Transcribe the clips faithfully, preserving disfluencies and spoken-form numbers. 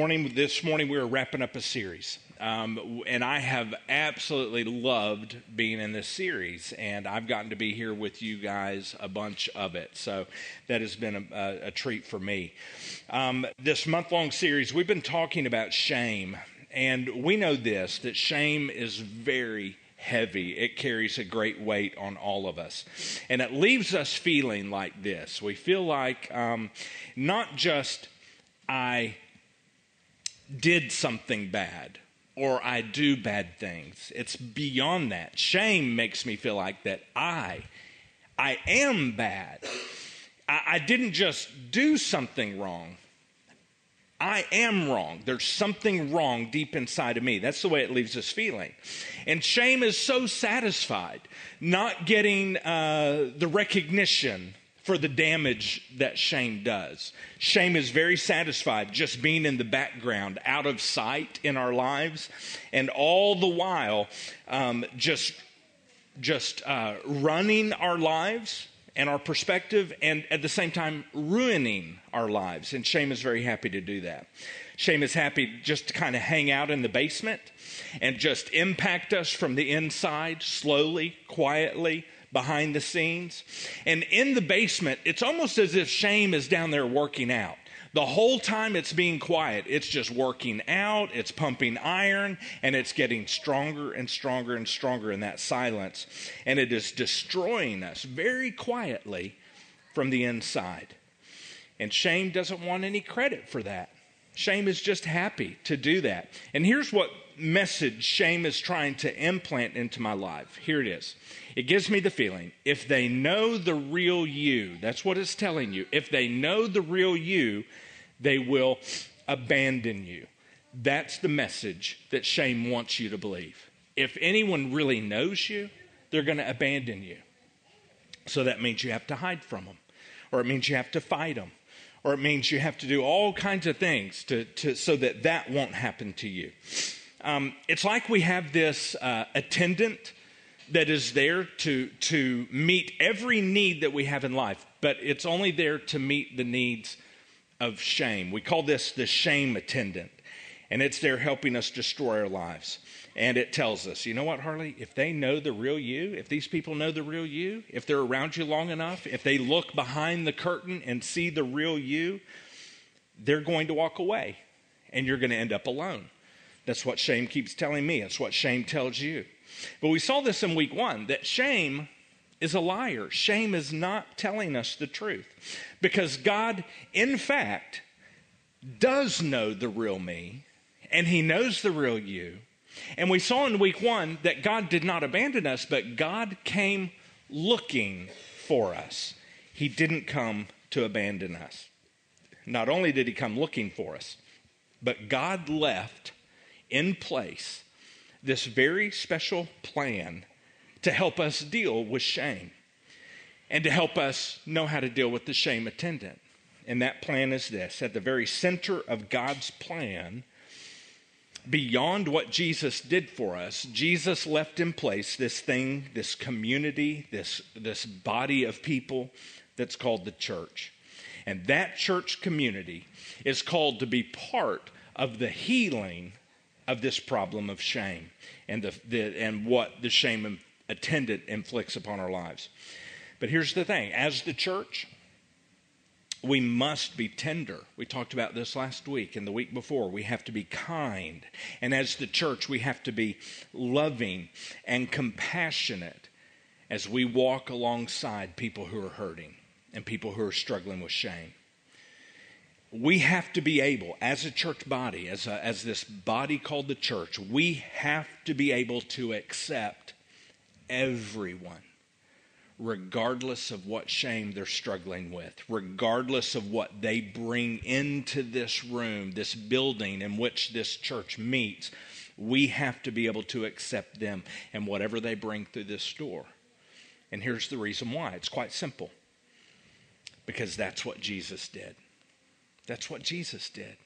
morning. This morning we were wrapping up a series, um, and I have absolutely loved being in this series, and I've gotten to be here with you guys a bunch of it, so that has been a, a treat for me. Um, this month-long series, we've been talking about shame, and we know this, that shame is very heavy. It carries a great weight on all of us. And it leaves us feeling like this. We feel like um, not just I did something bad or I do bad things. It's beyond that. Shame makes me feel like that I, I am bad. I, I didn't just do something wrong. I am wrong. There's something wrong deep inside of me. That's the way it leaves us feeling. And shame is so satisfied, not getting uh, the recognition for the damage that shame does. Shame is very satisfied just being in the background, out of sight in our lives, and all the while um, just, just uh, running our lives and our perspective, and at the same time, ruining our lives. And shame is very happy to do that. Shame is happy just to kind of hang out in the basement and just impact us from the inside, slowly, quietly, behind the scenes. And in the basement, it's almost as if shame is down there working out. The whole time it's being quiet, it's just working out, it's pumping iron, and it's getting stronger and stronger and stronger in that silence. And it is destroying us very quietly from the inside. And shame doesn't want any credit for that. Shame is just happy to do that. And here's what message shame is trying to implant into my life. Here it is. It gives me the feeling, if they know the real you, that's what it's telling you. If they know the real you, they will abandon you. That's the message that shame wants you to believe. If anyone really knows you, they're going to abandon you. So that means you have to hide from them, or it means you have to fight them, or it means you have to do all kinds of things to, to so that that won't happen to you. Um, it's like we have this uh, attendant that is there to to meet every need that we have in life, but it's only there to meet the needs of shame. We call this the shame attendant, and it's there helping us destroy our lives. And it tells us, you know what, Harley, if they know the real you, if these people know the real you, if they're around you long enough, if they look behind the curtain and see the real you, they're going to walk away, and you're going to end up alone. That's what shame keeps telling me. It's what shame tells you. But we saw this in week one, that shame is a liar. Shame is not telling us the truth. Because God, in fact, does know the real me, and he knows the real you. And we saw in week one that God did not abandon us, but God came looking for us. He didn't come to abandon us. Not only did he come looking for us, but God left in place this very special plan to help us deal with shame and to help us know how to deal with the shame attendant. And that plan is this. At the very center of God's plan, beyond what Jesus did for us, Jesus left in place this thing, this community, this, this body of people that's called the church. And that church community is called to be part of the healing of this problem of shame and the, the and what the shame attendant inflicts upon our lives. But here's the thing. As the church, we must be tender. We talked about this last week and the week before. We have to be kind. And as the church, we have to be loving and compassionate as we walk alongside people who are hurting and people who are struggling with shame. We have to be able, as a church body, as a, as this body called the church, we have to be able to accept everyone, regardless of what shame they're struggling with, regardless of what they bring into this room, this building in which this church meets. We have to be able to accept them and whatever they bring through this door. And here's the reason why. It's quite simple. Because that's what Jesus did. That's what Jesus did.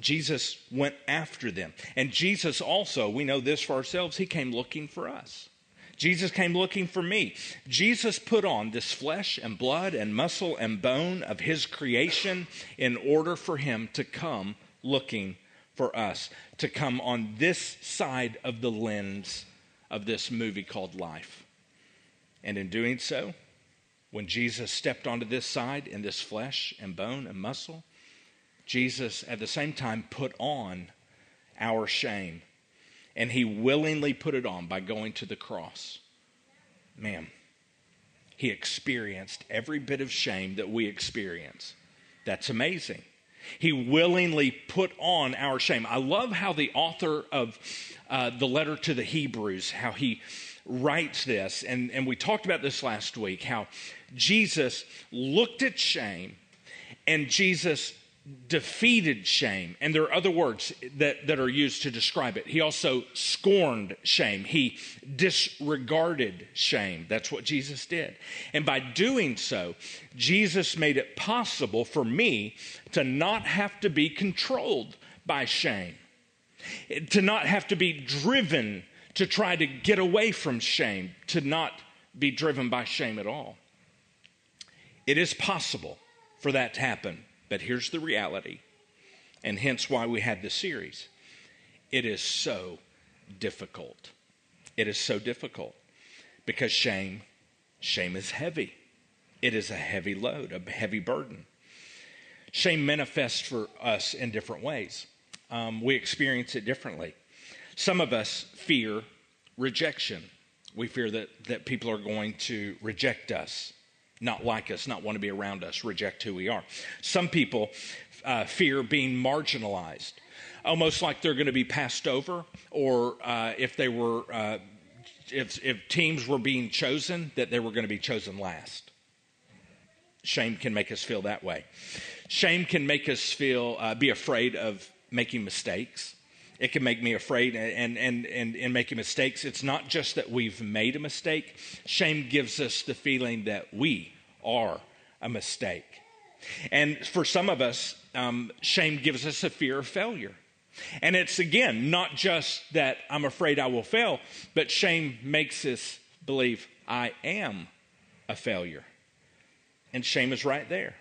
Jesus went after them. And Jesus also, we know this for ourselves, he came looking for us. Jesus came looking for me. Jesus put on this flesh and blood and muscle and bone of his creation in order for him to come looking for us, to come on this side of the lens of this movie called life. And in doing so, when Jesus stepped onto this side in this flesh and bone and muscle, Jesus at the same time put on our shame. And he willingly put it on by going to the cross. Ma'am, he experienced every bit of shame that we experience. That's amazing. He willingly put on our shame. I love how the author of uh, the letter to the Hebrews, how he writes this. And, and we talked about this last week, how Jesus looked at shame and Jesus defeated shame. And there are other words that, that are used to describe it. He also scorned shame. He disregarded shame. That's what Jesus did. And by doing so, Jesus made it possible for me to not have to be controlled by shame, to not have to be driven to try to get away from shame, to not be driven by shame at all. It is possible for that to happen. But here's the reality, and hence why we had this series. It is so difficult. It is so difficult because shame, shame is heavy. It is a heavy load, a heavy burden. Shame manifests for us in different ways. Um, we experience it differently. Some of us fear rejection. We fear that, that people are going to reject us, not like us, not want to be around us, reject who we are. Some people uh, fear being marginalized, almost like they're going to be passed over, or uh, if they were, uh, if, if teams were being chosen, that they were going to be chosen last. Shame can make us feel that way. Shame can make us feel, uh, be afraid of making mistakes. It can make me afraid, and and and in making mistakes, it's not just that we've made a mistake. Shame gives us the feeling that we are a mistake. And for some of us, um, shame gives us a fear of failure. And it's, again, not just that I'm afraid I will fail, but shame makes us believe I am a failure. And shame is right there.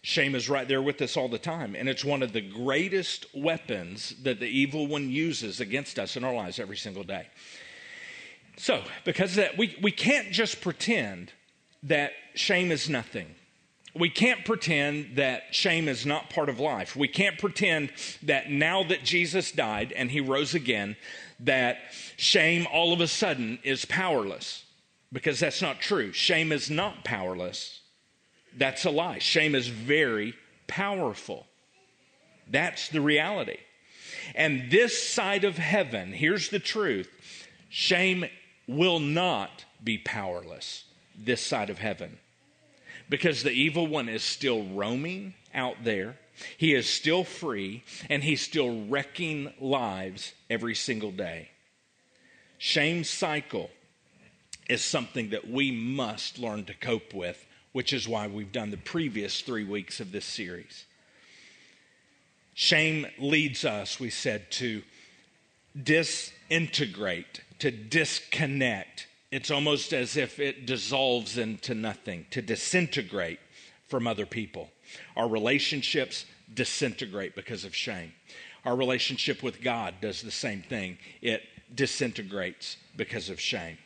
Shame is right there with us all the time, and it's one of the greatest weapons that the evil one uses against us in our lives every single day. So, because of that, we, we can't just pretend that shame is nothing. We can't pretend that shame is not part of life. We can't pretend that now that Jesus died and he rose again, that shame all of a sudden is powerless, because that's not true. Shame is not powerless. That's a lie. Shame is very powerful. That's the reality. And this side of heaven, here's the truth, shame will not be powerless this side of heaven, because the evil one is still roaming out there. He is still free, and he's still wrecking lives every single day. Shame's cycle is something that we must learn to cope with, which is why we've done the previous three weeks of this series. Shame leads us, we said, to disintegrate, to disconnect. It's almost as if it dissolves into nothing, to disintegrate from other people. Our relationships disintegrate because of shame. Our relationship with God does the same thing. It disintegrates because of shame.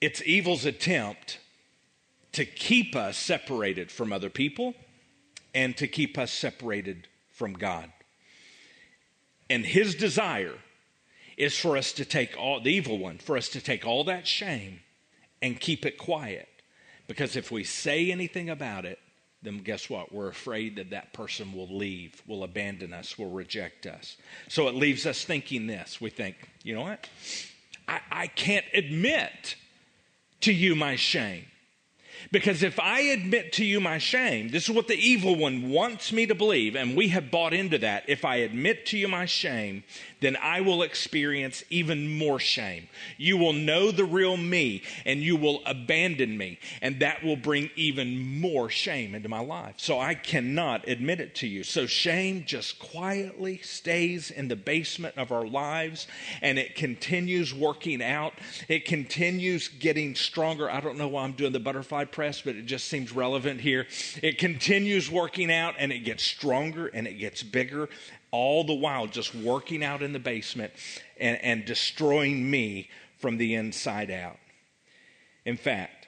It's evil's attempt to keep us separated from other people and to keep us separated from God. And his desire is for us to take all, the evil one, for us to take all that shame and keep it quiet. Because if we say anything about it, then guess what? We're afraid that that person will leave, will abandon us, will reject us. So it leaves us thinking this. We think, you know what? I, I can't admit to you my shame. Because if I admit to you my shame, this is what the evil one wants me to believe, and we have bought into that. If I admit to you my shame, then I will experience even more shame. You will know the real me, and you will abandon me, and that will bring even more shame into my life. So I cannot admit it to you. So shame just quietly stays in the basement of our lives, and it continues working out. It continues getting stronger. I don't know why I'm doing the butterfly press, but it just seems relevant here. It continues working out, and it gets stronger, and it gets bigger, all the while just working out in the basement and, and destroying me from the inside out. In fact,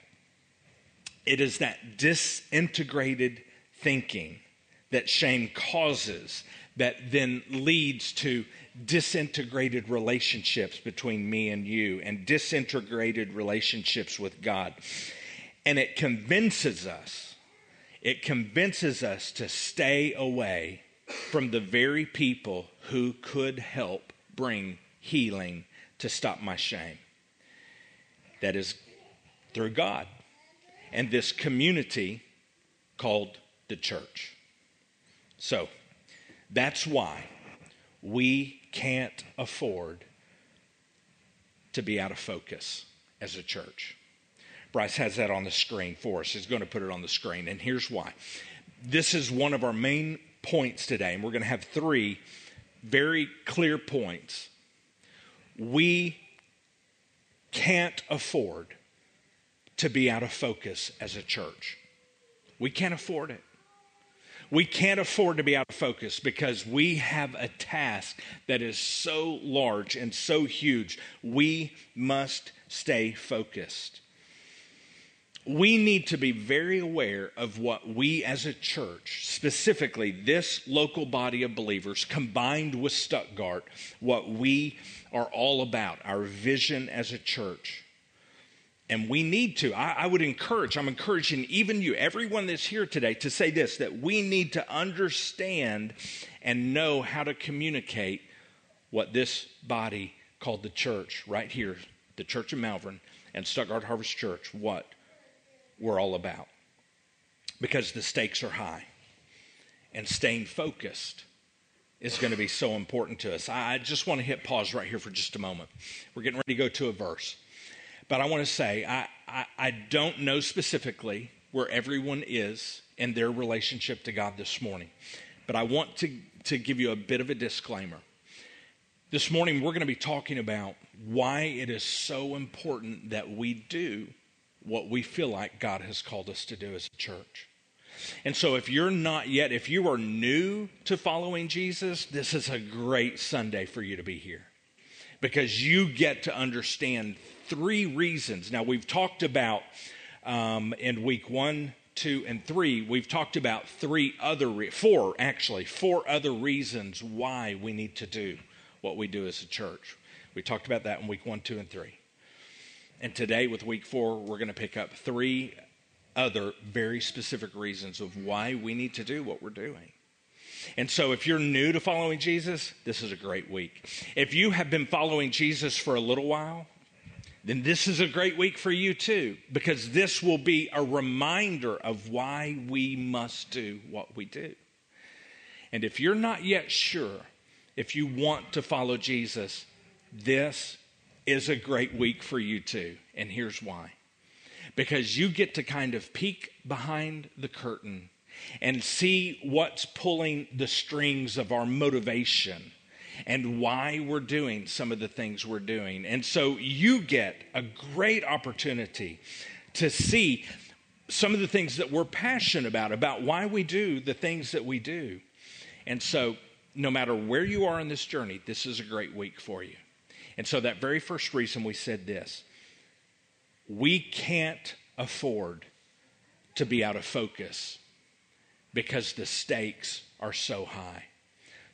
it is that disintegrated thinking that shame causes that then leads to disintegrated relationships between me and you, and disintegrated relationships with God. And it convinces us, it convinces us to stay away from the very people who could help bring healing to stop my shame. That is through God and this community called the church. So that's why we can't afford to be out of focus as a church. Bryce has that on the screen for us. He's going to put it on the screen, and here's why. This is one of our main points today, and we're going to have three very clear points. We can't afford to be out of focus as a church. We can't afford it. We can't afford to be out of focus because we have a task that is so large and so huge. We must stay focused. We need to be very aware of what we as a church, specifically this local body of believers combined with Stuttgart, what we are all about, our vision as a church. And we need to, I, I would encourage, I'm encouraging even you, everyone that's here today to say this, that we need to understand and know how to communicate what this body called the church right here, the Church of Malvern and Stuttgart Harvest Church, what we're all about, because the stakes are high and staying focused is going to be so important to us. I just want to hit pause right here for just a moment. We're getting ready to go to a verse, but I want to say, I, I, I don't know specifically where everyone is in their relationship to God this morning, but I want to, to give you a bit of a disclaimer. This morning, we're going to be talking about why it is so important that we do what we feel like God has called us to do as a church. And so if you're not yet, if you are new to following Jesus, this is a great Sunday for you to be here because you get to understand three reasons. Now we've talked about um, in week one, two, and three, we've talked about three other, re- four actually, four other reasons why we need to do what we do as a church. We talked about that in week one, two, and three. And today with week four, we're going to pick up three other very specific reasons of why we need to do what we're doing. And so if you're new to following Jesus, this is a great week. If you have been following Jesus for a little while, then this is a great week for you too, because this will be a reminder of why we must do what we do. And if you're not yet sure if you want to follow Jesus, this is a great week for you too. And here's why. Because you get to kind of peek behind the curtain and see what's pulling the strings of our motivation and why we're doing some of the things we're doing. And so you get a great opportunity to see some of the things that we're passionate about, about why we do the things that we do. And so no matter where you are in this journey, this is a great week for you. And so that very first reason we said this, we can't afford to be out of focus because the stakes are so high.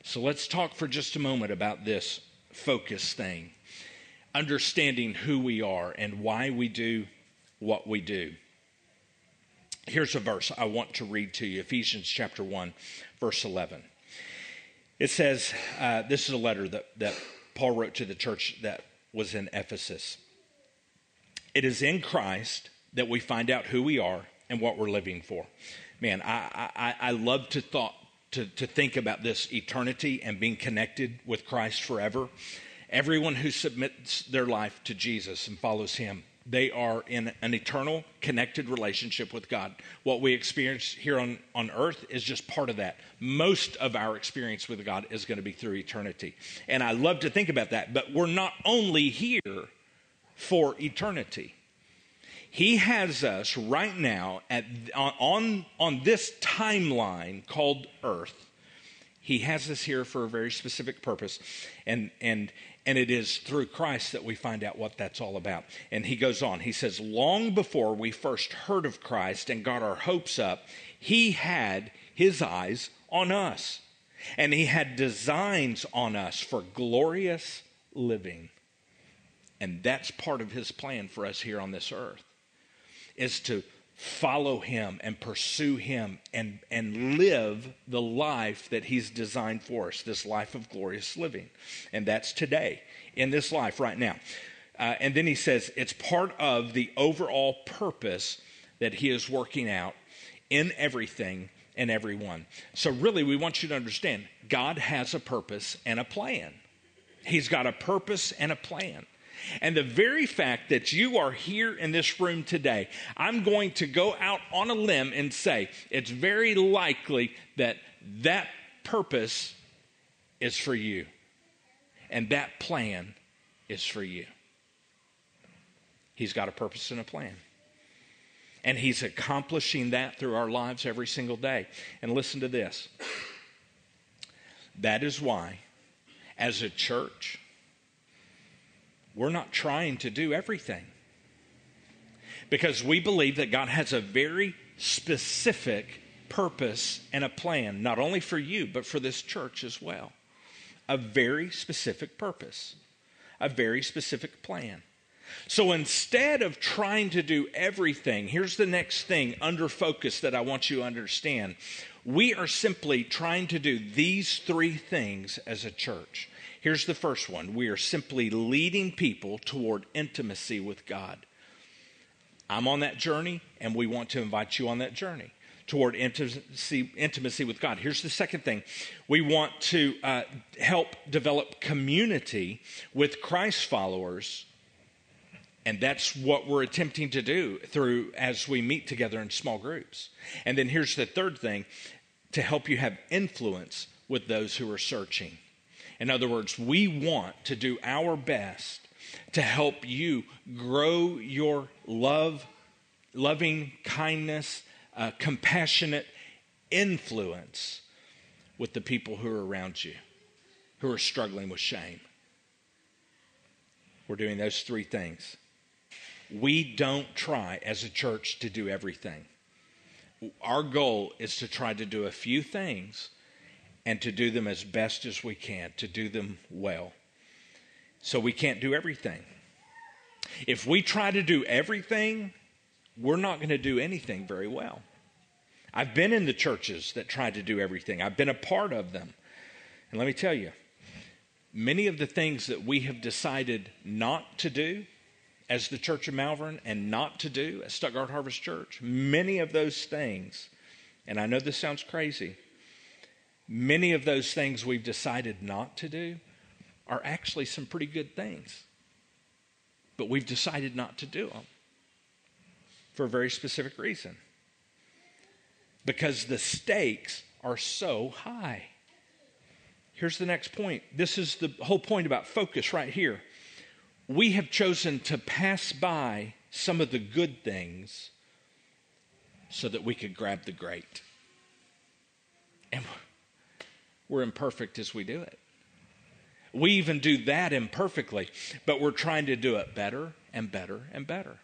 So let's talk for just a moment about this focus thing, understanding who we are and why we do what we do. Here's a verse I want to read to you, Ephesians chapter one, verse eleven. It says, uh, this is a letter that, that Paul wrote to the church that was in Ephesus. It is in Christ that we find out who we are and what we're living for. Man, I I, I love to thought to, to think about this eternity and being connected with Christ forever. Everyone who submits their life to Jesus and follows him, they are in an eternal connected relationship with God. What we experience here on, on earth is just part of that. Most of our experience with God is going to be through eternity. And I love to think about that, but we're not only here for eternity. He has us right now at on, on this timeline called earth. He has us here for a very specific purpose, and and and it is through Christ that we find out what that's all about. And he goes on. He says, long before we first heard of Christ and got our hopes up, he had his eyes on us, and he had designs on us for glorious living. And that's part of his plan for us here on this earth, is to follow him and pursue him and, and live the life that he's designed for us, this life of glorious living. And that's today, in this life right now. Uh, and then he says it's part of the overall purpose that he is working out in everything and everyone. So really, we want you to understand, God has a purpose and a plan. He's got a purpose and a plan. And the very fact that you are here in this room today, I'm going to go out on a limb and say it's very likely that that purpose is for you. And that plan is for you. He's got a purpose and a plan. And he's accomplishing that through our lives every single day. And listen to this. That is why, as a church, we're not trying to do everything, because we believe that God has a very specific purpose and a plan, not only for you, but for this church as well. A very specific purpose, a very specific plan. So instead of trying to do everything, here's the next thing under focus that I want you to understand. We are simply trying to do these three things as a church. Here's the first one. We are simply leading people toward intimacy with God. I'm on that journey, and we want to invite you on that journey toward intimacy, intimacy with God. Here's the second thing. We want to uh, help develop community with Christ followers, and that's what we're attempting to do through as we meet together in small groups. And then here's the third thing, to help you have influence with those who are searching. In other words, we want to do our best to help you grow your love, loving kindness, uh, compassionate influence with the people who are around you, who are struggling with shame. We're doing those three things. We don't try as a church to do everything. Our goal is to try to do a few things, and to do them as best as we can, to do them well. So we can't do everything. If we try to do everything, we're not going to do anything very well. I've been in the churches that try to do everything. I've been a part of them. And let me tell you, many of the things that we have decided not to do as the Church of Malvern and not to do as Stuttgart Harvest Church, many of those things, and I know this sounds crazy, many of those things we've decided not to do are actually some pretty good things. But we've decided not to do them for a very specific reason. Because the stakes are so high. Here's the next point. This is the whole point about focus right here. We have chosen to pass by some of the good things so that we could grab the great. And we're imperfect as we do it. We even do that imperfectly, but we're trying to do it better and better and better.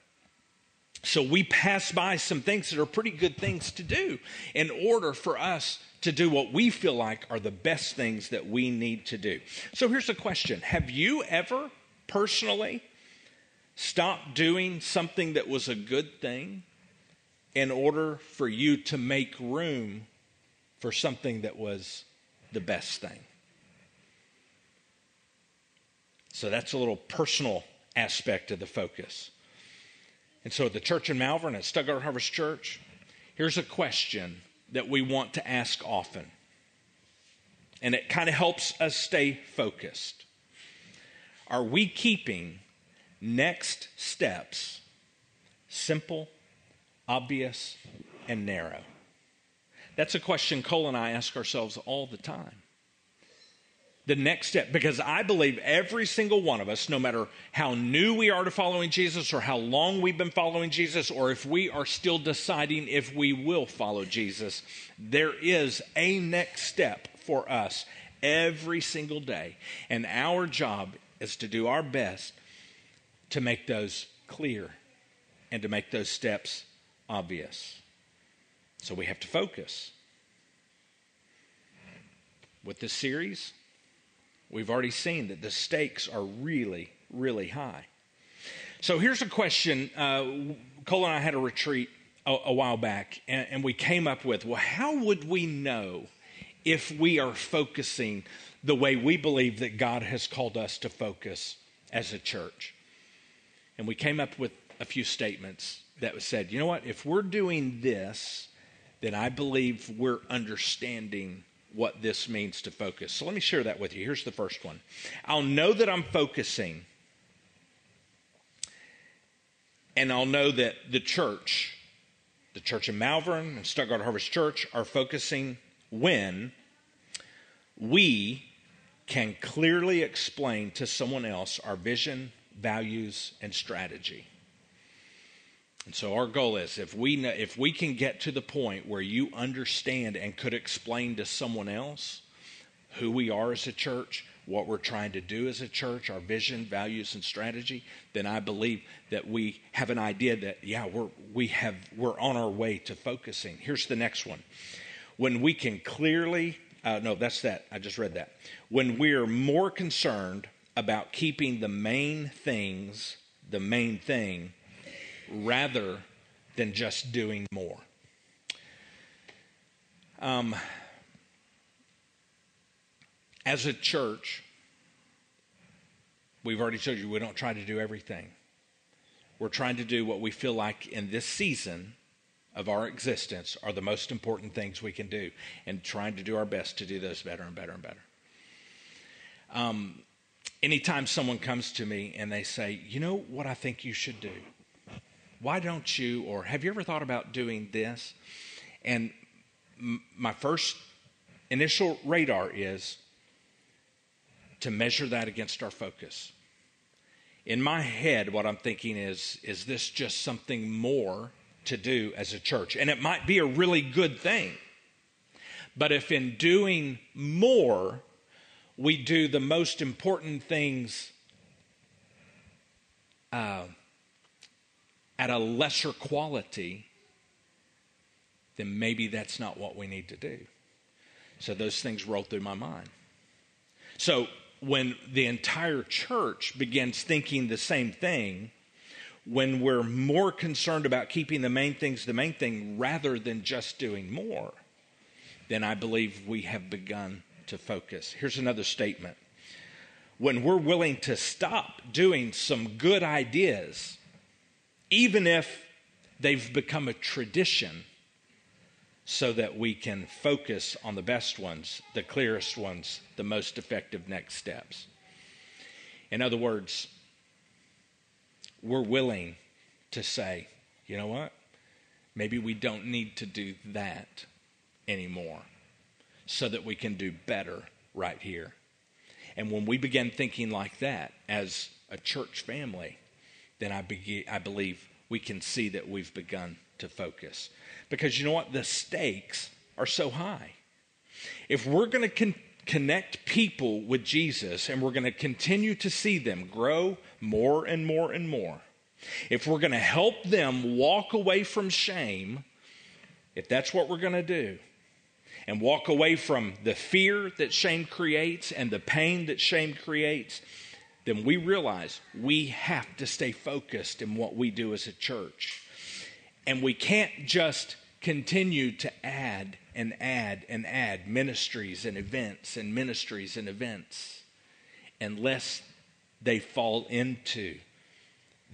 So we pass by some things that are pretty good things to do in order for us to do what we feel like are the best things that we need to do. So here's the question. Have you ever personally stopped doing something that was a good thing in order for you to make room for something that was the best thing? So that's a little personal aspect of the focus. And so at the church in Malvern, at Stuttgart Harvest Church, here's a question that we want to ask often. And it kind of helps us stay focused. Are we keeping next steps simple, obvious, and narrow? That's a question Cole and I ask ourselves all the time. The next step, because I believe every single one of us, no matter how new we are to following Jesus or how long we've been following Jesus, or if we are still deciding if we will follow Jesus, there is a next step for us every single day. And our job is to do our best to make those clear and to make those steps obvious. So we have to focus. With this series, we've already seen that the stakes are really, really high. So here's a question. Uh, Cole and I had a retreat a, a while back, and, and we came up with, well, how would we know if we are focusing the way we believe that God has called us to focus as a church? And we came up with a few statements that said, you know what, if we're doing this, then I believe we're understanding what this means to focus. So let me share that with you. Here's the first one. I'll know that I'm focusing, and I'll know that the church, the church in Malvern and Stuttgart Harvest Church, are focusing when we can clearly explain to someone else our vision, values, and strategy. And so our goal is, if we know, if we can get to the point where you understand and could explain to someone else who we are as a church, what we're trying to do as a church, our vision, values, and strategy, then I believe that we have an idea that, yeah, we're, we have, we're on our way to focusing. Here's the next one. When we can clearly, uh, no, that's that. I just read that. When we're more concerned about keeping the main things, the main thing, rather than just doing more. Um, as a church, we've already told you we don't try to do everything. We're trying to do what we feel like in this season of our existence are the most important things we can do, and trying to do our best to do those better and better and better. Um, anytime someone comes to me and they say, you know what I think you should do? Why don't you, or have you ever thought about doing this? And m- my first initial radar is to measure that against our focus. In my head, what I'm thinking is, is this just something more to do as a church? And it might be a really good thing. But if in doing more, we do the most important things uh, at a lesser quality, then maybe that's not what we need to do. So those things roll through my mind. So when the entire church begins thinking the same thing, when we're more concerned about keeping the main things the main thing rather than just doing more, then I believe we have begun to focus. Here's another statement. When we're willing to stop doing some good ideas, even if they've become a tradition, so that we can focus on the best ones, the clearest ones, the most effective next steps. In other words, we're willing to say, you know what? Maybe we don't need to do that anymore so that we can do better right here. And when we begin thinking like that as a church family, then I, be, I believe we can see that we've begun to focus. Because you know what? The stakes are so high. If we're going to con- connect people with Jesus, and we're going to continue to see them grow more and more and more, if we're going to help them walk away from shame, if that's what we're going to do, and walk away from the fear that shame creates and the pain that shame creates, then we realize we have to stay focused in what we do as a church. And we can't just continue to add and add and add ministries and events and ministries and events unless they fall into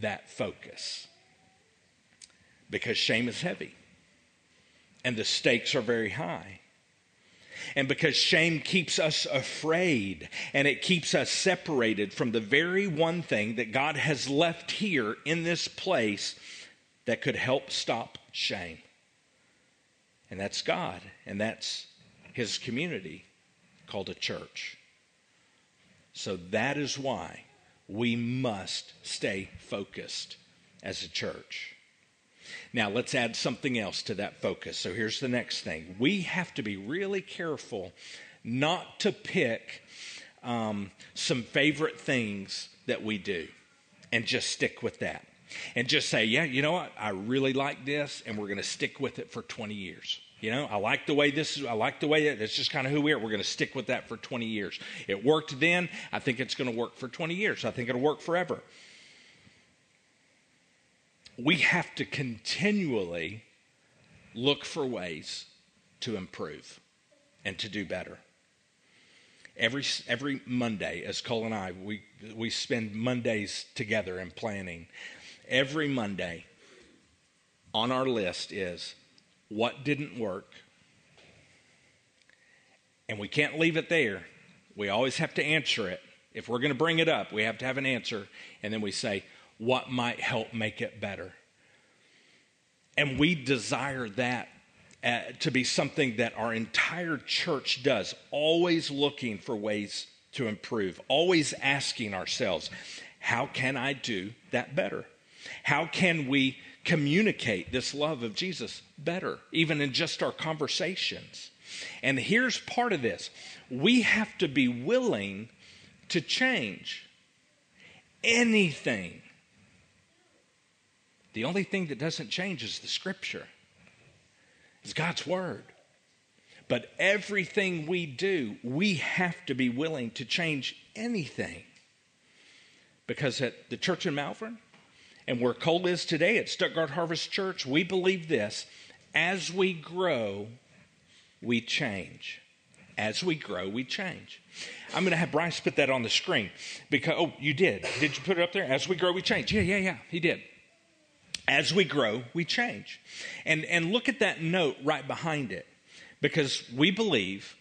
that focus. because shame is heavy and the stakes are very high. And because shame keeps us afraid and it keeps us separated from the very one thing that God has left here in this place that could help stop shame. And that's God, and that's his community called a church. So that is why we must stay focused as a church. Now, let's add something else to that focus. So here's the next thing. We have to be really careful not to pick um, some favorite things that we do and just stick with that. And just say, yeah, you know what? I really like this, and we're going to stick with it for twenty years. You know, I like the way this is. I like the way that. That's just kind of who we are. We're going to stick with that for twenty years. It worked then. I think it's going to work for twenty years. I think it'll work forever. We have to continually look for ways to improve and to do better. Every every Monday, as Cole and I, we we spend Mondays together in planning. Every Monday on our list is what didn't work. And we can't leave it there. We always have to answer it. If we're going to bring it up, we have to have an answer. And then we say, what might help make it better? And we desire that uh, to be something that our entire church does, always looking for ways to improve, always asking ourselves, how can I do that better? How can we communicate this love of Jesus better, even in just our conversations? And here's part of this. We have to be willing to change anything. The only thing that doesn't change is the Scripture. It's God's Word. But everything we do, we have to be willing to change anything. Because at the church in Malvern, and where Cole is today at Stuttgart Harvest Church, we believe this. As we grow, we change. As we grow, we change. I'm going to have Bryce put that on the screen. Because oh, you did. Did you put it up there? As we grow, we change. Yeah, yeah, yeah. He did. As we grow, we change. And, and look at that note right behind it. Because we believe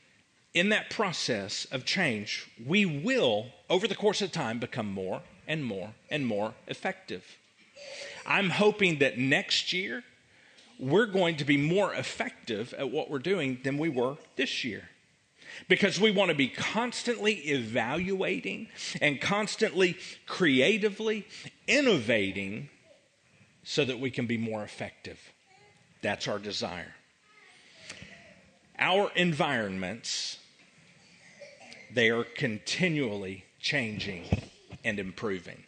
in that process of change, we will, over the course of time, become more and more and more effective. I'm hoping that next year we're going to be more effective at what we're doing than we were this year, because we want to be constantly evaluating and constantly creatively innovating so that we can be more effective. That's our desire. Our environments, they are continually changing and improving.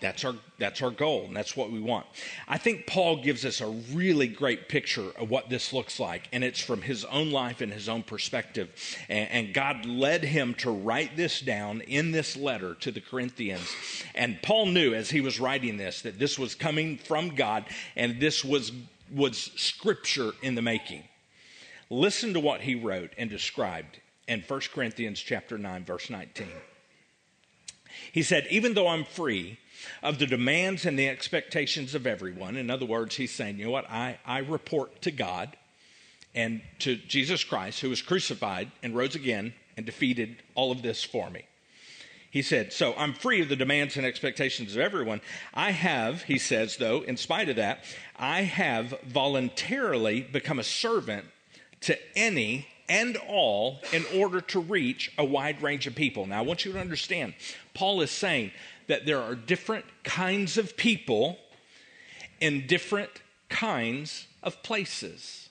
That's our that's our goal, and that's what we want. I think Paul gives us a really great picture of what this looks like, and it's from his own life and his own perspective. And, and God led him to write this down in this letter to the Corinthians. And Paul knew as he was writing this that this was coming from God, and this was, was Scripture in the making. Listen to what he wrote and described in First Corinthians chapter nine, verse nineteen. He said, even though I'm free of the demands and the expectations of everyone, in other words, he's saying, you know what, I, I report to God and to Jesus Christ, who was crucified and rose again and defeated all of this for me. He said, so I'm free of the demands and expectations of everyone. I have, he says, though, in spite of that, I have voluntarily become a servant to any and all in order to reach a wide range of people. Now, I want you to understand, Paul is saying that there are different kinds of people in different kinds of places.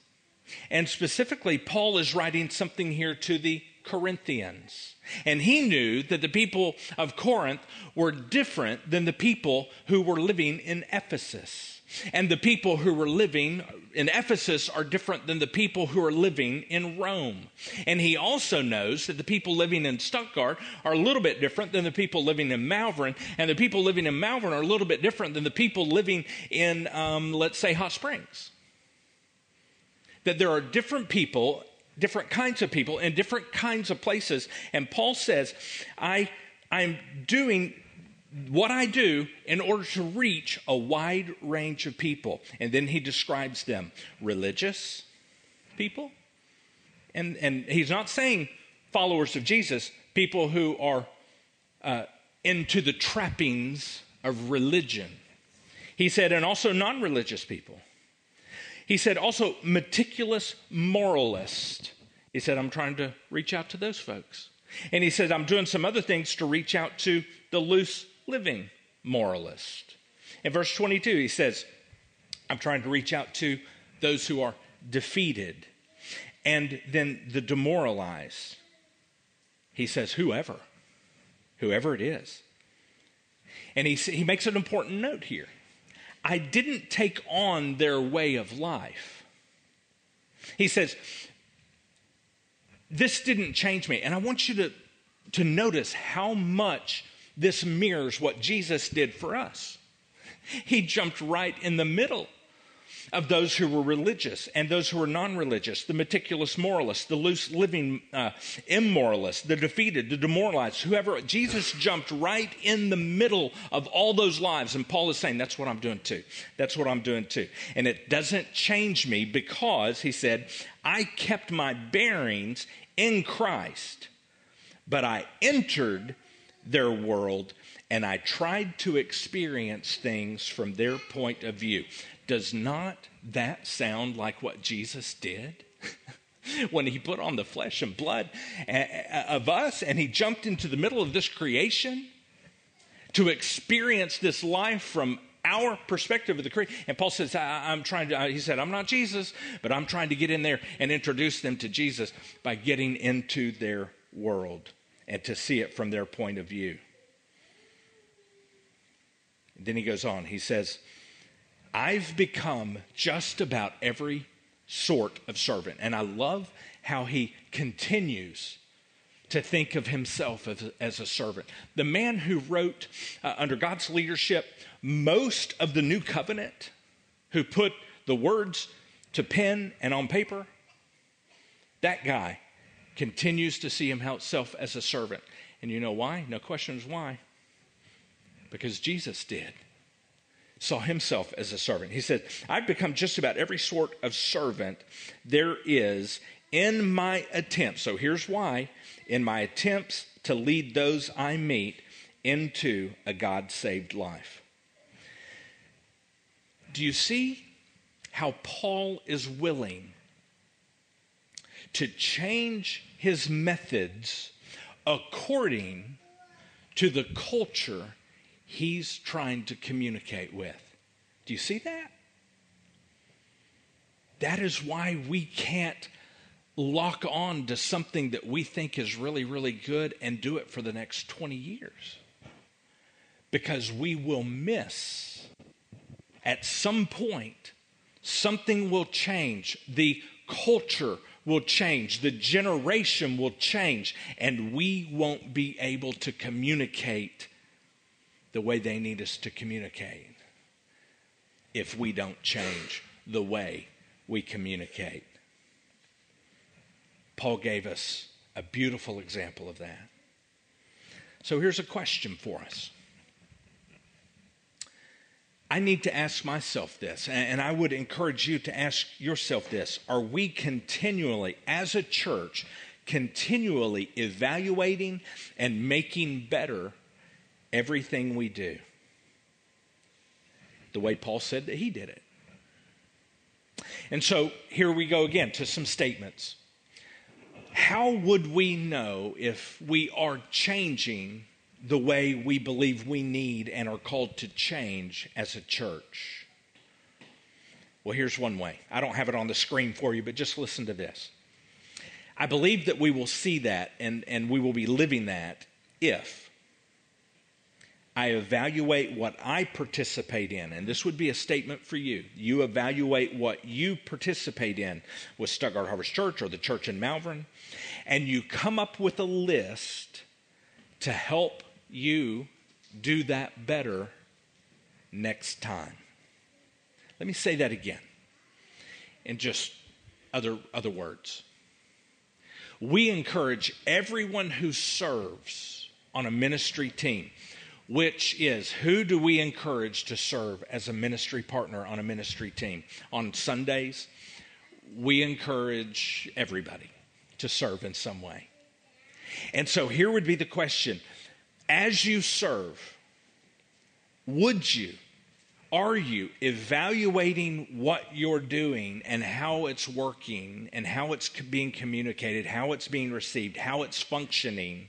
And specifically, Paul is writing something here to the Corinthians. And he knew that the people of Corinth were different than the people who were living in Ephesus. And the people who were living in Ephesus are different than the people who are living in Rome. And he also knows that the people living in Stuttgart are a little bit different than the people living in Malvern. And the people living in Malvern are a little bit different than the people living in, um, let's say, Hot Springs. That there are different people, different kinds of people in different kinds of places. And Paul says, I, I'm doing what I do in order to reach a wide range of people. And then he describes them, religious people. And, and he's not saying followers of Jesus, people who are uh, into the trappings of religion. He said, and also non-religious people. He said also meticulous moralists. He said, I'm trying to reach out to those folks. And he said, I'm doing some other things to reach out to the loose living moralist. In verse twenty-two, he says, I'm trying to reach out to those who are defeated and then the demoralized. He says, whoever, whoever it is. And he, he makes an important note here. I didn't take on their way of life. He says, this didn't change me. And I want you to, to notice how much this mirrors what Jesus did for us. He jumped right in the middle of those who were religious and those who were non-religious, the meticulous moralists, the loose living uh, immoralists, the defeated, the demoralized, whoever. Jesus jumped right in the middle of all those lives. And Paul is saying, that's what I'm doing too. That's what I'm doing too. And it doesn't change me because, he said, I kept my bearings in Christ, but I entered their world and I tried to experience things from their point of view. Does not that sound like what Jesus did when he put on the flesh and blood of us and he jumped into the middle of this creation to experience this life from our perspective of the creation? And Paul says, I, I'm trying to, he said, I'm not Jesus, but I'm trying to get in there and introduce them to Jesus by getting into their world and to see it from their point of view. And then he goes on, he says, I've become just about every sort of servant. And I love how he continues to think of himself as a, as a servant. The man who wrote, uh, under God's leadership, most of the New Covenant, who put the words to pen and on paper, that guy continues to see himself as a servant. And you know why? No questions why. Because Jesus did. Saw himself as a servant. He said, I've become just about every sort of servant there is in my attempts. So here's why. In my attempts to lead those I meet into a God-saved life. Do you see how Paul is willing to change his methods according to the culture he's trying to communicate with? Do you see that? That is why we can't lock on to something that we think is really, really good and do it for the next twenty years. Because we will miss, at some point, something will change. The culture will change. The generation will change. And we won't be able to communicate the way they need us to communicate if we don't change the way we communicate. Paul gave us a beautiful example of that. So here's a question for us. I need to ask myself this, and I would encourage you to ask yourself this. Are we continually, as a church, continually evaluating and making better everything we do, the way Paul said that he did it? And so here we go again to some statements. How would we know if we are changing the way we believe we need and are called to change as a church? Well, here's one way. I don't have it on the screen for you, but just listen to this. I believe that we will see that and, and we will be living that if I evaluate what I participate in. And this would be a statement for you. You evaluate what you participate in with Stuttgart Harvest Church or the church in Malvern, and you come up with a list to help you do that better next time. Let me say that again in just other, other words. We encourage everyone who serves on a ministry team. which is, who do we encourage to serve as a ministry partner on a ministry team? On Sundays, we encourage everybody to serve in some way. And so here would be the question. As you serve, would you, are you evaluating what you're doing and how it's working and how it's being communicated, how it's being received, how it's functioning?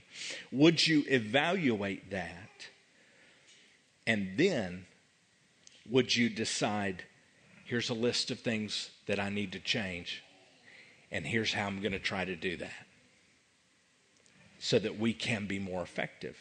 Would you evaluate that? And then would you decide, here's a list of things that I need to change, and here's how I'm going to try to do that so that we can be more effective?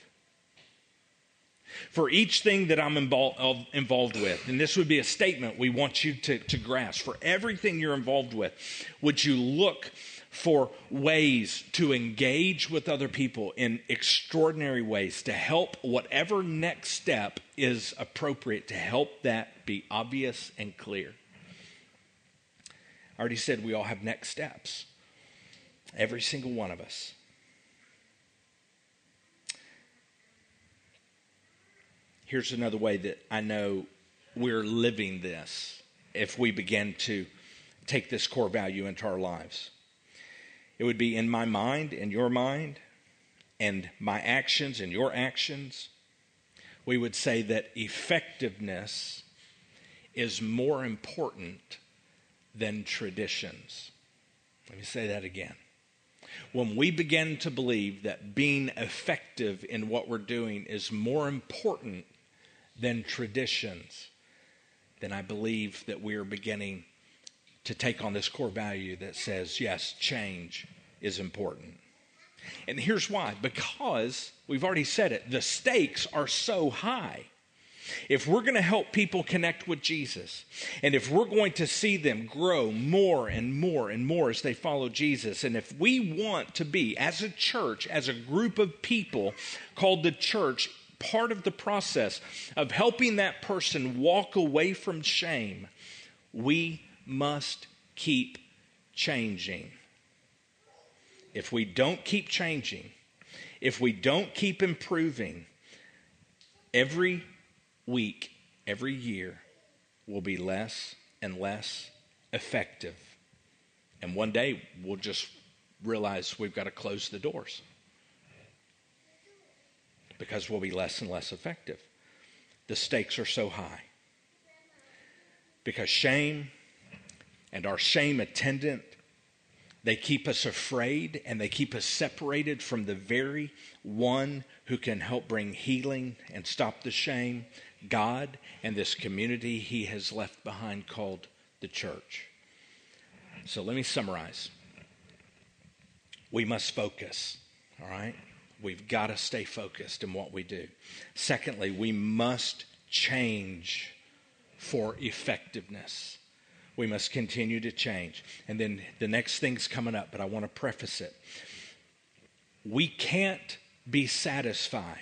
For each thing that I'm involved, involved with, and this would be a statement we want you to, to grasp, for everything you're involved with, would you look for ways to engage with other people in extraordinary ways to help whatever next step is appropriate, to help that be obvious and clear? I already said we all have next steps, every single one of us. Here's another way that I know we're living this if we begin to take this core value into our lives. It would be in my mind, in your mind, and my actions, in your actions. We would say that effectiveness is more important than traditions. Let me say that again. When we begin to believe that being effective in what we're doing is more important than traditions, then I believe that we are beginning to take on this core value that says, yes, change is important. And here's why. Because, we've already said it, the stakes are so high. If we're going to help people connect with Jesus, and if we're going to see them grow more and more and more as they follow Jesus, and if we want to be, as a church, as a group of people called the church, part of the process of helping that person walk away from shame, we must keep changing. If we don't keep changing, if we don't keep improving, every week, every year will be less and less effective. And one day we'll just realize we've got to close the doors because we'll be less and less effective. The stakes are so high because shame and our shame attendant, they keep us afraid and they keep us separated from the very one who can help bring healing and stop the shame, God and this community he has left behind called the church. So let me summarize. We must focus, all right? We've got to stay focused in what we do. Secondly, we must change for effectiveness. We must continue to change. And then the next thing's coming up, but I want to preface it. We can't be satisfied.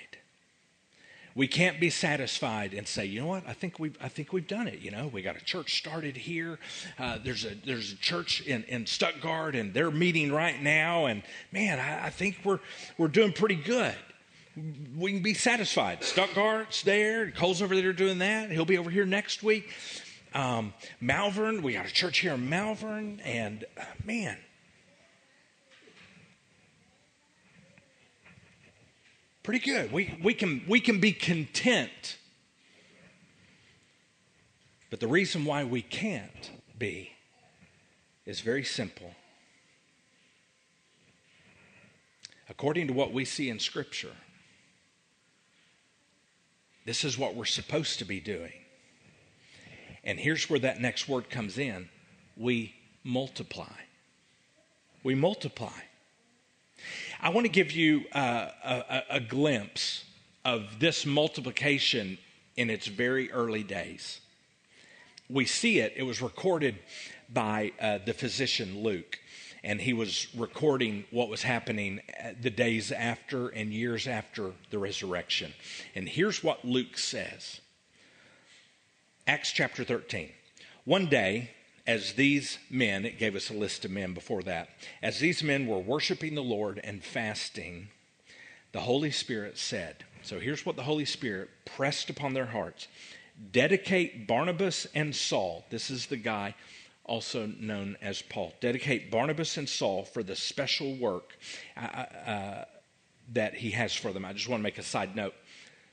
We can't be satisfied and say, you know what? I think we've I think we've done it. You know, we got a church started here. Uh, there's a there's a church in, in Stuttgart, and they're meeting right now. And man, I, I think we're we're doing pretty good. We can be satisfied. Stuttgart's there. Cole's over there doing that. He'll be over here next week. Um, Malvern, we got a church here in Malvern, and uh, man, pretty good. We we can we can be content, but the reason why we can't be is very simple. According to what we see in Scripture, this is what we're supposed to be doing. And here's where that next word comes in. We multiply. We multiply. I want to give you uh, a, a glimpse of this multiplication in its very early days. We see it. It was recorded by uh, the physician Luke. And he was recording what was happening the days after and years after the resurrection. And here's what Luke says. Acts chapter thirteen. One day, as these men, it gave us a list of men before that, as these men were worshiping the Lord and fasting, the Holy Spirit said, So here's what the Holy Spirit pressed upon their hearts. Dedicate Barnabas and Saul. This is the guy also known as Paul. Dedicate Barnabas and Saul for the special work uh, uh, that he has for them. I just want to make a side note.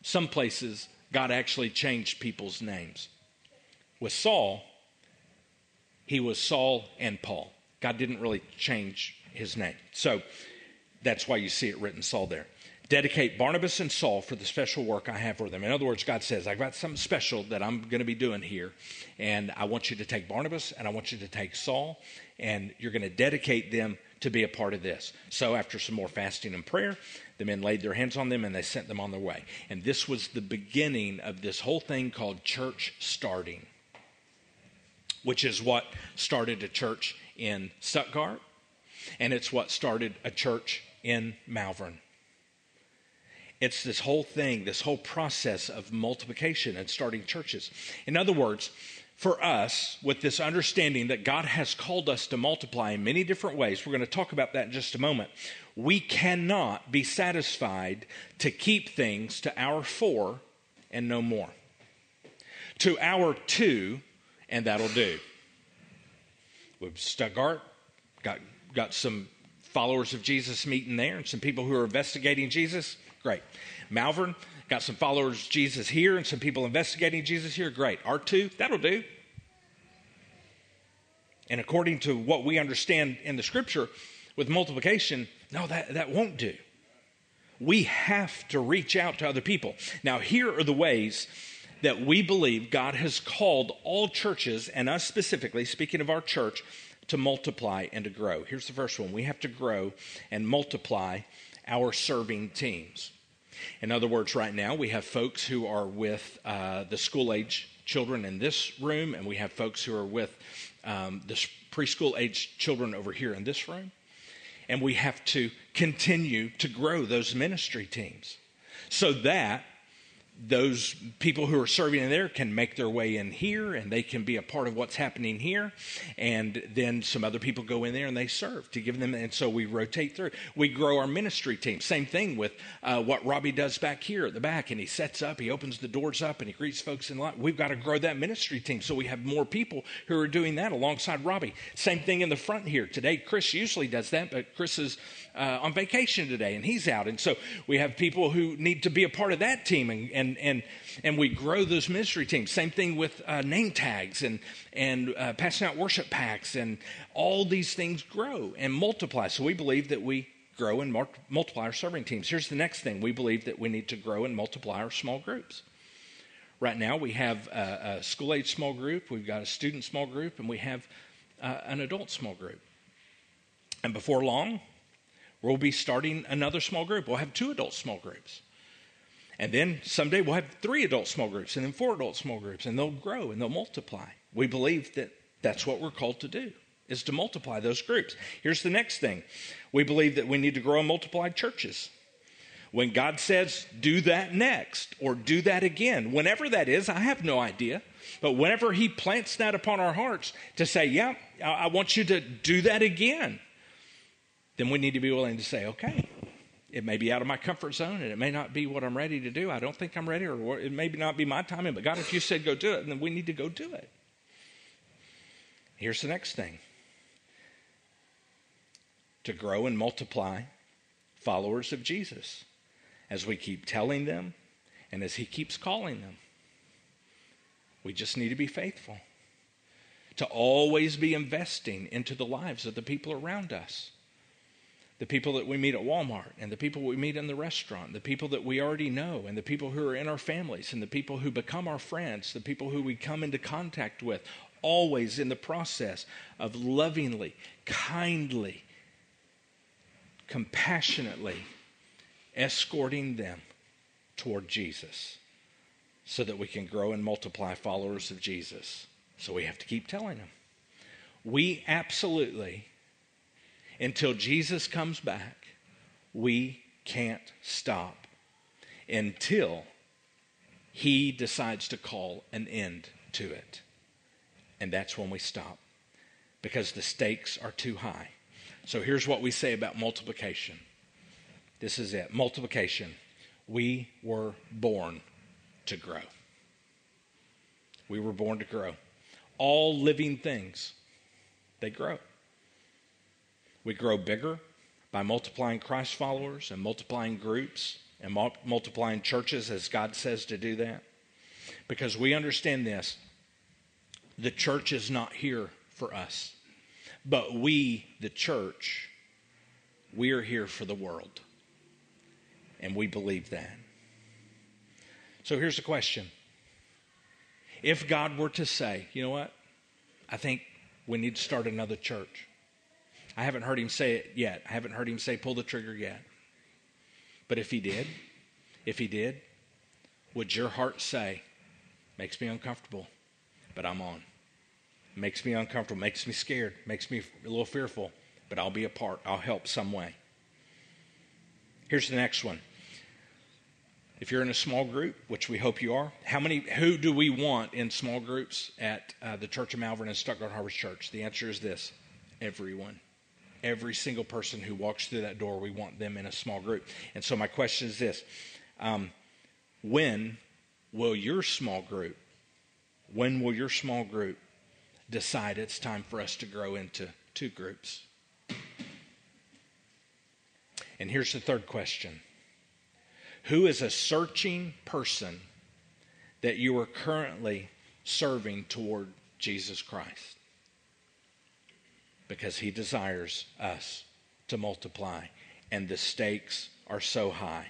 Some places, God actually changed people's names. With Saul, he was Saul and Paul. God didn't really change his name. So that's why you see it written Saul there. Dedicate Barnabas and Saul for the special work I have for them. In other words, God says, I've got something special that I'm going to be doing here, and I want you to take Barnabas, and I want you to take Saul, and you're going to dedicate them to be a part of this. So after some more fasting and prayer, the men laid their hands on them, and they sent them on their way. And this was the beginning of this whole thing called church starting, which is what started a church in Stuttgart, and it's what started a church in Malvern. It's this whole thing, this whole process of multiplication and starting churches. In other words, for us, with this understanding that God has called us to multiply in many different ways, we're going to talk about that in just a moment, we cannot be satisfied to keep things to our four and no more. To our two, and that'll do. With Stuttgart, got, got some followers of Jesus meeting there and some people who are investigating Jesus. Great. Malvern, got some followers of Jesus here and some people investigating Jesus here. Great. R two, that'll do. And according to what we understand in the scripture with multiplication, no, that, that won't do. We have to reach out to other people. Now, here are the ways that we believe God has called all churches, and us specifically, speaking of our church, to multiply and to grow. Here's the first one. We have to grow and multiply our serving teams. In other words, right now we have folks who are with uh, the school-age children in this room, and we have folks who are with um, the preschool-age children over here in this room. And we have to continue to grow those ministry teams so that those people who are serving in there can make their way in here, and they can be a part of what's happening here. And then some other people go in there and they serve to give them. And so we rotate through. We grow our ministry team. Same thing with uh, what Robbie does back here at the back. And he sets up, he opens the doors up, and he greets folks in line. We've got to grow that ministry team so we have more people who are doing that alongside Robbie. Same thing in the front here. Today, Chris usually does that, but Chris is uh, on vacation today and he's out. And so we have people who need to be a part of that team, and, and And, and and we grow those ministry teams. Same thing with uh, name tags and, and uh, passing out worship packs, and all these things grow and multiply. So we believe that we grow and mar- multiply our serving teams. Here's the next thing. We believe that we need to grow and multiply our small groups. Right now we have a, a school-age small group, we've got a student small group, and we have uh, an adult small group. And before long, we'll be starting another small group. We'll have two adult small groups. And then someday we'll have three adult small groups, and then four adult small groups, and they'll grow and they'll multiply. We believe that that's what we're called to do, is to multiply those groups. Here's the next thing. We believe that we need to grow and multiply churches. When God says, do that next, or do that again, whenever that is, I have no idea. But whenever he plants that upon our hearts to say, yeah, I want you to do that again, then we need to be willing to say, okay. It may be out of my comfort zone, and it may not be what I'm ready to do. I don't think I'm ready, or it may not be my timing. But God, if you said go do it, then we need to go do it. Here's the next thing. To grow and multiply followers of Jesus as we keep telling them and as he keeps calling them. We just need to be faithful. To always be investing into the lives of the people around us. The people that we meet at Walmart, and the people we meet in the restaurant, the people that we already know, and the people who are in our families, and the people who become our friends, the people who we come into contact with, always in the process of lovingly, kindly, compassionately escorting them toward Jesus so that we can grow and multiply followers of Jesus. So we have to keep telling them. We absolutely... Until Jesus comes back, we can't stop until he decides to call an end to it. And that's when we stop, because the stakes are too high. So here's what we say about multiplication. This is it. Multiplication. We were born to grow. We were born to grow. All living things, they grow. We grow bigger by multiplying Christ followers and multiplying groups and mul- multiplying churches as God says to do that. Because we understand this, the church is not here for us. But we, the church, we are here for the world. And we believe that. So here's the question. If God were to say, you know what? I think we need to start another church. I haven't heard him say it yet. I haven't heard him say pull the trigger yet. But if he did, if he did, would your heart say, makes me uncomfortable, but I'm on. Makes me uncomfortable, makes me scared, makes me a little fearful, but I'll be a part. I'll help some way. Here's the next one. If you're in a small group, which we hope you are, how many? Who do we want in small groups at uh, the Church of Malvern and Stuttgart Harvest Church? The answer is this: everyone, every single person who walks through that door, we want them in a small group. And so my question is this: um, When will your small group? When will your small group decide it's time for us to grow into two groups? And here's the third question. Who is a searching person that you are currently serving toward Jesus Christ? Because he desires us to multiply, and the stakes are so high.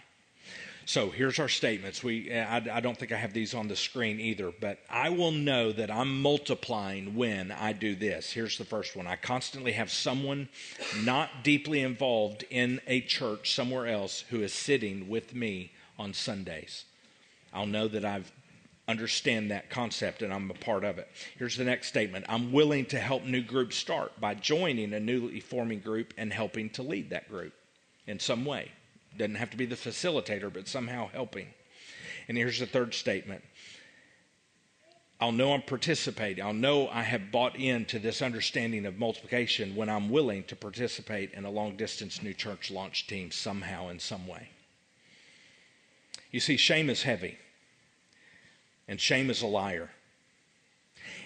So here's our statements. We I, I don't think I have these on the screen either, but I will know that I'm multiplying when I do this. Here's the first one. I constantly have someone not deeply involved in a church somewhere else who is sitting with me on Sundays. I'll know that I've understand that concept and I'm a part of it. Here's the next statement. I'm willing to help new groups start by joining a newly forming group and helping to lead that group in some way. Doesn't have to be the facilitator, but somehow helping. And here's the third statement. I'll know I'm participating. I'll know I have bought into this understanding of multiplication when I'm willing to participate in a long-distance new church launch team somehow in some way. You see, shame is heavy. And shame is a liar.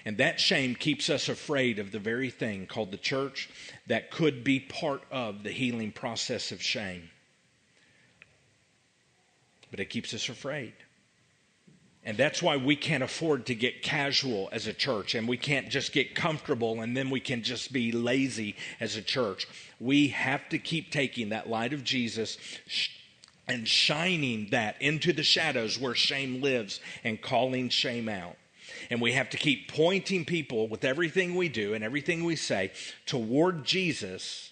And that shame keeps us afraid of the very thing called the church that could be part of the healing process of shame. But it keeps us afraid. And that's why we can't afford to get casual as a church, and we can't just get comfortable and then we can just be lazy as a church. We have to keep taking that light of Jesus and shining that into the shadows where shame lives and calling shame out. And we have to keep pointing people with everything we do and everything we say toward Jesus,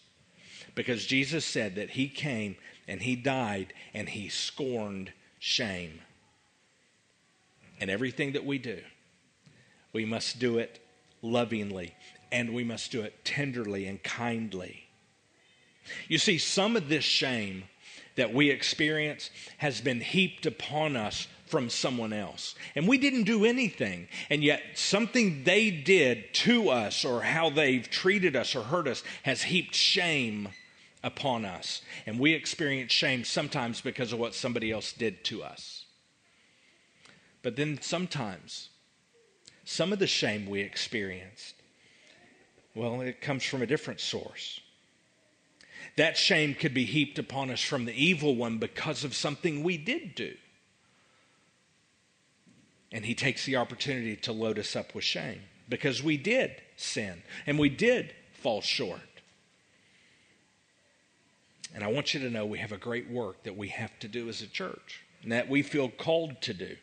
because Jesus said that he came and he died, and he scorned shame. And everything that we do, we must do it lovingly, and we must do it tenderly and kindly. You see, some of this shame that we experience has been heaped upon us from someone else, and we didn't do anything, and yet something they did to us or how they've treated us or hurt us has heaped shame upon us, and we experience shame sometimes because of what somebody else did to us. But then sometimes, some of the shame we experienced, well, it comes from a different source. That shame could be heaped upon us from the evil one because of something we did do. And he takes the opportunity to load us up with shame because we did sin and we did fall short. And I want you to know we have a great work that we have to do as a church and that we feel called to do.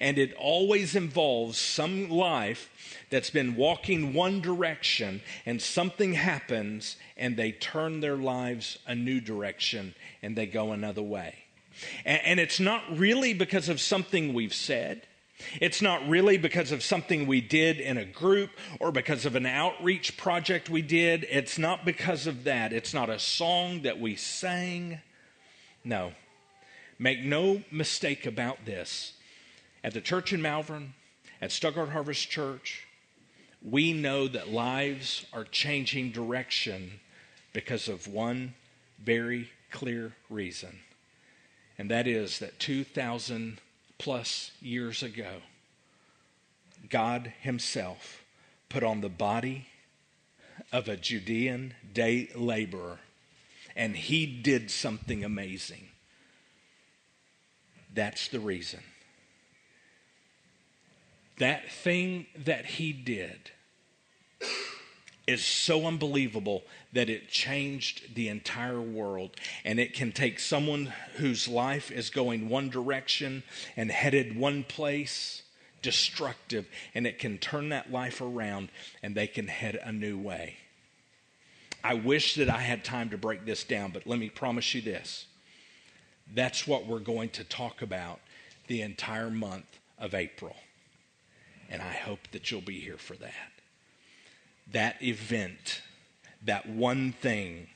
And it always involves some life that's been walking one direction and something happens and they turn their lives a new direction and they go another way. And, and it's not really because of something we've said. It's not really because of something we did in a group or because of an outreach project we did. It's not because of that. It's not a song that we sang. No. Make no mistake about this. At the church in Malvern, at Stuttgart Harvest Church, we know that lives are changing direction because of one very clear reason. And that is that two thousand plus years ago, God himself put on the body of a Judean day laborer, and he did something amazing. That's the reason. That thing that he did is so unbelievable that it changed the entire world. And it can take someone whose life is going one direction and headed one place, destructive, and it can turn that life around and they can head a new way. I wish that I had time to break this down, but let me promise you this. That's what we're going to talk about the entire month of April. And I hope that you'll be here for that. That event, that one thing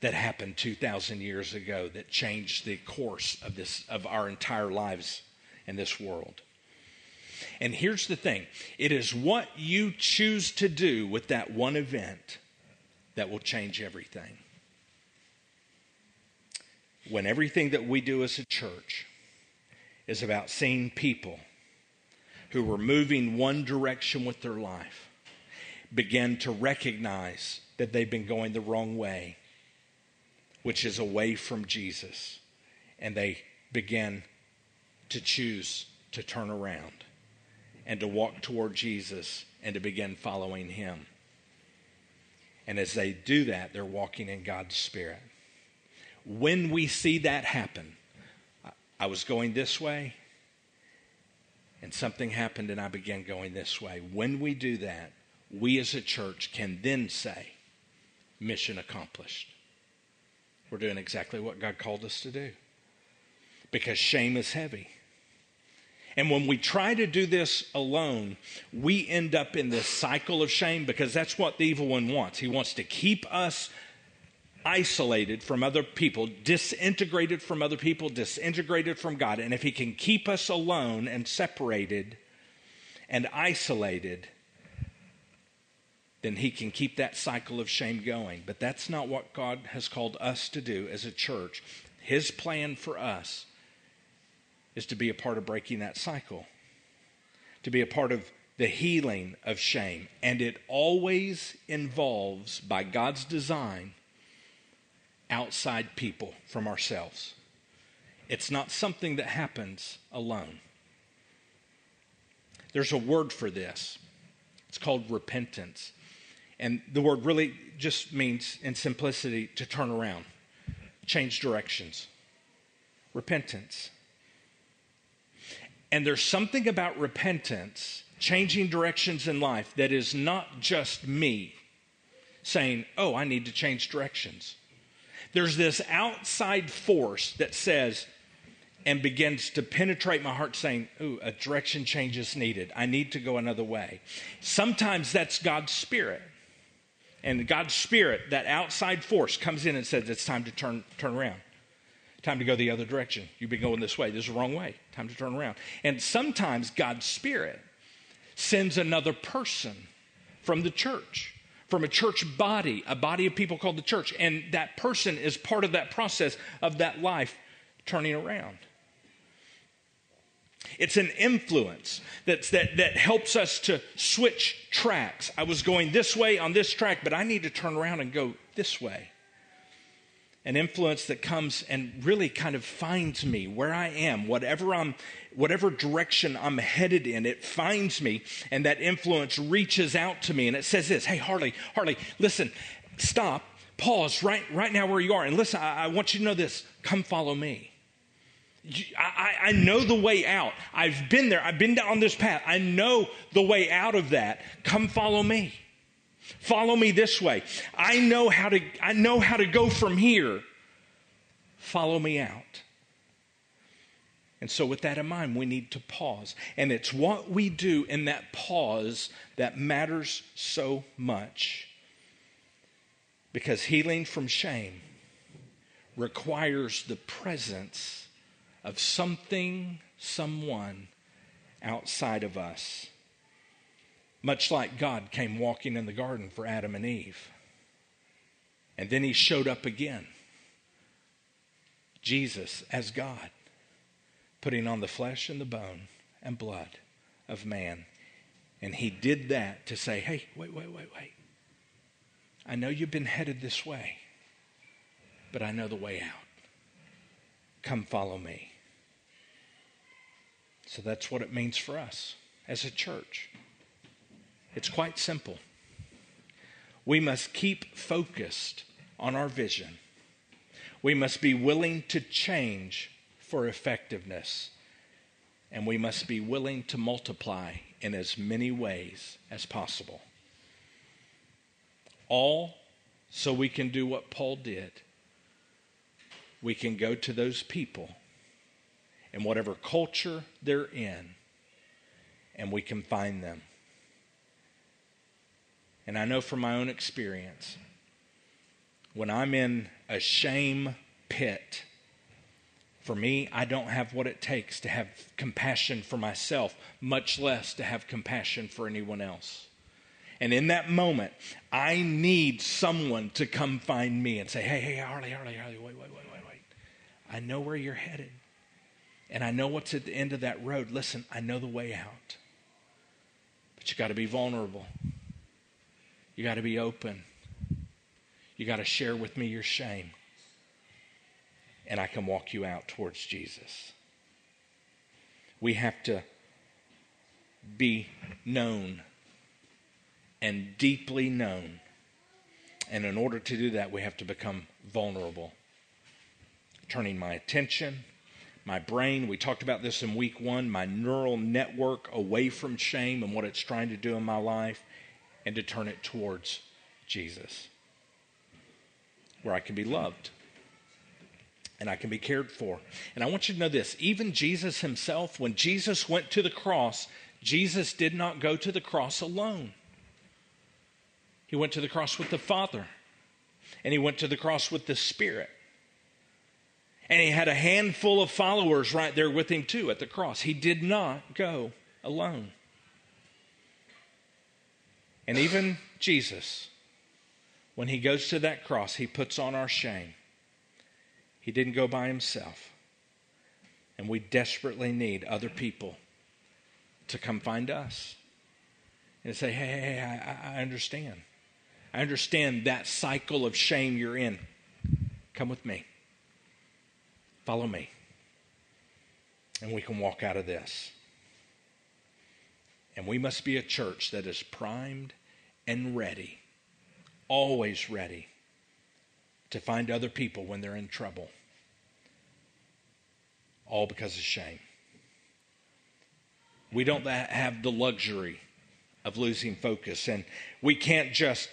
that happened two thousand years ago that changed the course of this, of our entire lives in this world. And here's the thing. It is what you choose to do with that one event that will change everything. When everything that we do as a church is about seeing people who were moving one direction with their life begin to recognize that they've been going the wrong way, which is away from Jesus, and they begin to choose to turn around and to walk toward Jesus and to begin following him. And as they do that, they're walking in God's Spirit. When we see that happen, I was going this way and something happened and I began going this way. When we do that, we as a church can then say, mission accomplished. We're doing exactly what God called us to do, because shame is heavy. And when we try to do this alone, we end up in this cycle of shame, because that's what the evil one wants. He wants to keep us isolated from other people, disintegrated from other people, disintegrated from God. And if he can keep us alone and separated and isolated, then he can keep that cycle of shame going. But that's not what God has called us to do as a church. His plan for us is to be a part of breaking that cycle, to be a part of the healing of shame. And it always involves, by God's design, outside people from ourselves. It's not something that happens alone. There's a word for this. It's called repentance. And the word really just means, in simplicity, to turn around, change directions. Repentance. And there's something about repentance, changing directions in life, that is not just me saying, oh, I need to change directions. There's this outside force that says and begins to penetrate my heart saying, ooh, a direction change is needed. I need to go another way. Sometimes that's God's Spirit. And God's Spirit, that outside force, comes in and says, it's time to turn, turn around. Time to go the other direction. You've been going this way. This is the wrong way. Time to turn around. And sometimes God's Spirit sends another person from the church, from a church body, a body of people called the church. And that person is part of that process of that life turning around. It's an influence that's, that, that helps us to switch tracks. I was going this way on this track, but I need to turn around and go this way. An influence that comes and really kind of finds me where I am, whatever I'm, whatever direction I'm headed in, it finds me, and that influence reaches out to me, and it says this, hey, Harley, Harley, listen, stop, pause right, right now where you are, and listen, I, I want you to know this, come follow me. I, I, I know the way out. I've been there. I've been down this path. I know the way out of that. Come follow me. Follow me this way. I know how to, I know how to go from here. Follow me out. And so with that in mind, we need to pause. And it's what we do in that pause that matters so much. Because healing from shame requires the presence of something, someone outside of us. Much like God came walking in the garden for Adam and Eve. And then he showed up again Jesus as God, putting on the flesh and the bone and blood of man. And he did that to say, hey, wait, wait, wait, wait. I know you've been headed this way, but I know the way out. Come follow me. So that's what it means for us as a church. It's quite simple. We must keep focused on our vision. We must be willing to change for effectiveness. And we must be willing to multiply in as many ways as possible. All so we can do what Paul did. We can go to those people in whatever culture they're in, and we can find them. And I know from my own experience, when I'm in a shame pit, for me, I don't have what it takes to have compassion for myself, much less to have compassion for anyone else. And in that moment, I need someone to come find me and say, hey, hey, Harley, Harley, Harley, wait, wait, wait, wait, wait. I know where you're headed. And I know what's at the end of that road. Listen, I know the way out. But you got to be vulnerable. You got to be open. You got to share with me your shame. And I can walk you out towards Jesus. We have to be known and deeply known. And in order to do that, we have to become vulnerable. Turning my attention, my brain, we talked about this in week one, my neural network away from shame and what it's trying to do in my life, and to turn it towards Jesus, where I can be loved and I can be cared for. And I want you to know this, even Jesus himself, when Jesus went to the cross, Jesus did not go to the cross alone. He went to the cross with the Father, and he went to the cross with the Spirit. And he had a handful of followers right there with him too at the cross. He did not go alone. And even Jesus, when he goes to that cross, he puts on our shame. He didn't go by himself. And we desperately need other people to come find us and say, hey, hey, hey, I, I understand. I understand that cycle of shame you're in. Come with me. Follow me. And we can walk out of this. And we must be a church that is primed and ready, always ready to find other people when they're in trouble. All because of shame. We don't have the luxury of losing focus. And we can't just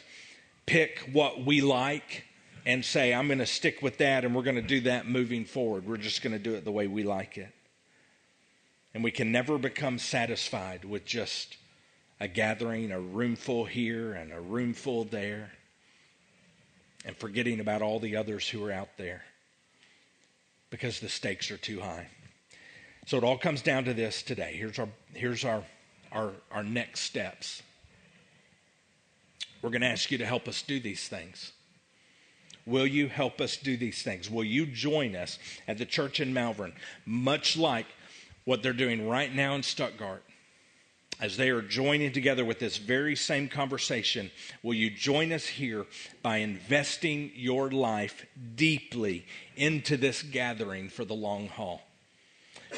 pick what we like and say, I'm going to stick with that and we're going to do that moving forward. We're just going to do it the way we like it. And we can never become satisfied with just a gathering, a room full here and a room full there, and forgetting about all the others who are out there because the stakes are too high. So it all comes down to this today. Here's our, here's our, our, our next steps. We're going to ask you to help us do these things. Will you help us do these things? Will you join us at the church in Malvern, much like what they're doing right now in Stuttgart, as they are joining together with this very same conversation? Will you join us here by investing your life deeply into this gathering for the long haul?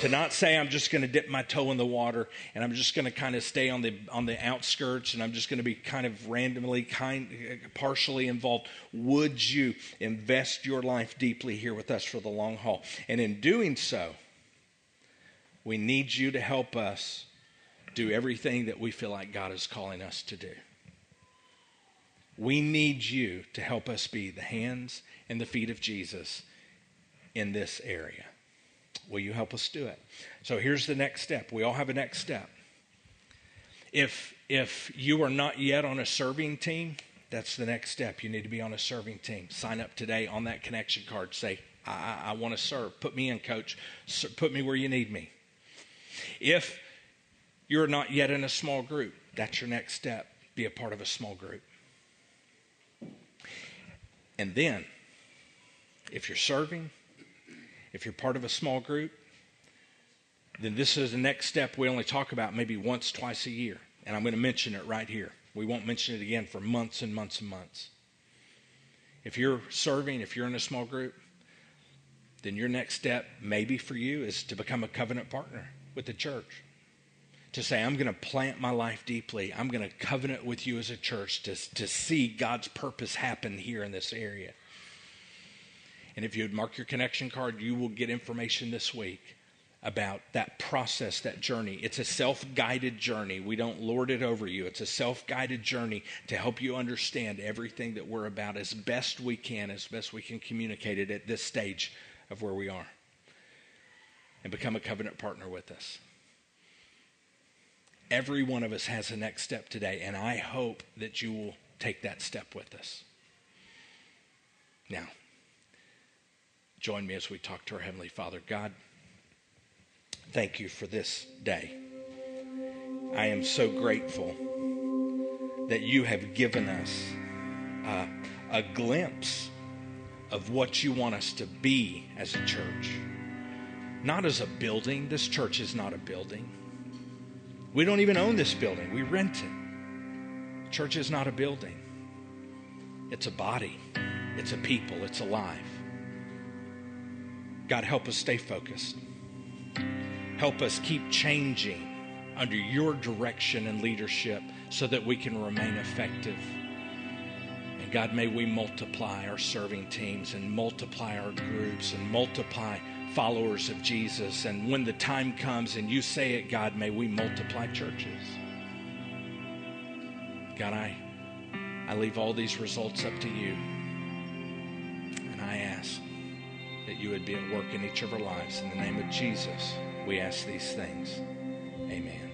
To not say, I'm just going to dip my toe in the water and I'm just going to kind of stay on the on the outskirts and I'm just going to be kind of randomly, kind, partially involved. Would you invest your life deeply here with us for the long haul? And in doing so, we need you to help us do everything that we feel like God is calling us to do. We need you to help us be the hands and the feet of Jesus in this area. Will you help us do it? So here's the next step. We all have a next step. If if you are not yet on a serving team, that's the next step. You need to be on a serving team. Sign up today on that connection card. Say, I, I, I want to serve. Put me in, coach. Put me where you need me. If you're not yet in a small group, that's your next step. Be a part of a small group. And then, if you're serving If you're part of a small group, then this is the next step we only talk about maybe once, twice a year. And I'm going to mention it right here. We won't mention it again for months and months and months. If you're serving, if you're in a small group, then your next step maybe for you is to become a covenant partner with the church. To say, I'm going to plant my life deeply. I'm going to covenant with you as a church to, to see God's purpose happen here in this area. And if you would mark your connection card, you will get information this week about that process, that journey. It's a self-guided journey. We don't lord it over you. It's a self-guided journey to help you understand everything that we're about as best we can, as best we can communicate it at this stage of where we are. And become a covenant partner with us. Every one of us has a next step today, and I hope that you will take that step with us. Now, join me as we talk to our Heavenly Father. God, thank you for this day. I am so grateful that you have given us uh, a glimpse of what you want us to be as a church. Not as a building. This church is not a building. We don't even own this building. We rent it. Church is not a building. It's a body. It's a people. It's alive. God, help us stay focused. Help us keep changing under your direction and leadership so that we can remain effective. And God, may we multiply our serving teams and multiply our groups and multiply followers of Jesus. And when the time comes and you say it, God, may we multiply churches. God, I, I leave all these results up to you. And I ask that you would be at work in each of our lives. In the name of Jesus, we ask these things. Amen.